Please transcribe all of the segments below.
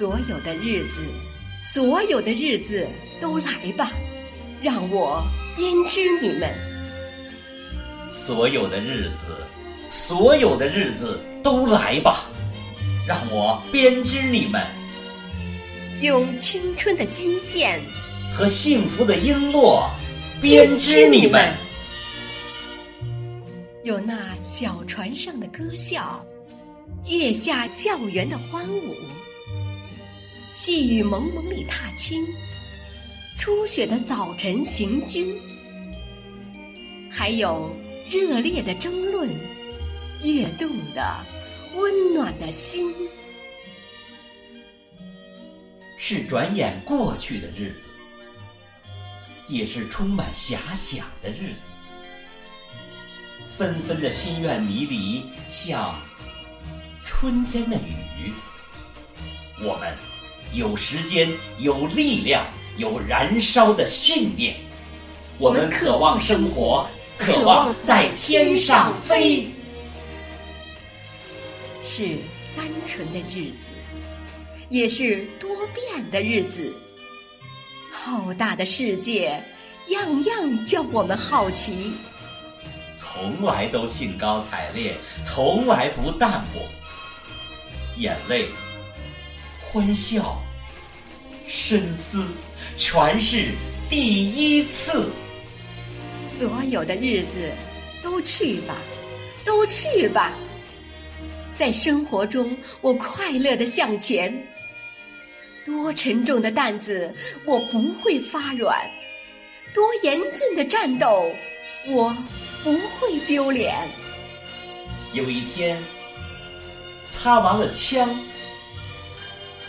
所有的日子都来吧，让我编织你们。所有的日子都来吧，让我编织你们。用青春的金线和幸福的璎珞编织你们。有那小船上的歌笑，月下校园的欢舞，细雨蒙蒙里踏青，初雪的早晨行军，还有热烈的争论，跃动的温暖的心。是转眼过去的日子，也是充满遐想的日子。纷纷的心愿迷离，像春天的雨。我们有时间，有力量，有燃烧的信念。我们渴望生活，渴望在天上飞。是单纯的日子，也是多变的日子。浩大的世界，样样叫我们好奇。从来都兴高采烈，从来不淡漠。眼泪、欢笑、深思，全是第一次。所有的日子都去吧。在生活中，我快乐地向前。多沉重的担子，我不会发软；多严峻的战斗，我不会丢脸。有一天，擦完了枪，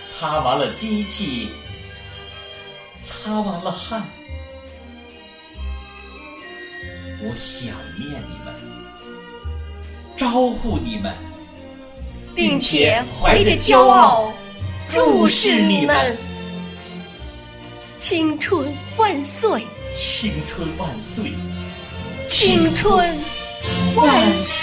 擦完了机器，擦完了汗，我想念你们，招呼你们，并且怀着骄傲注视你们。青春万岁！青春万岁！青春万岁！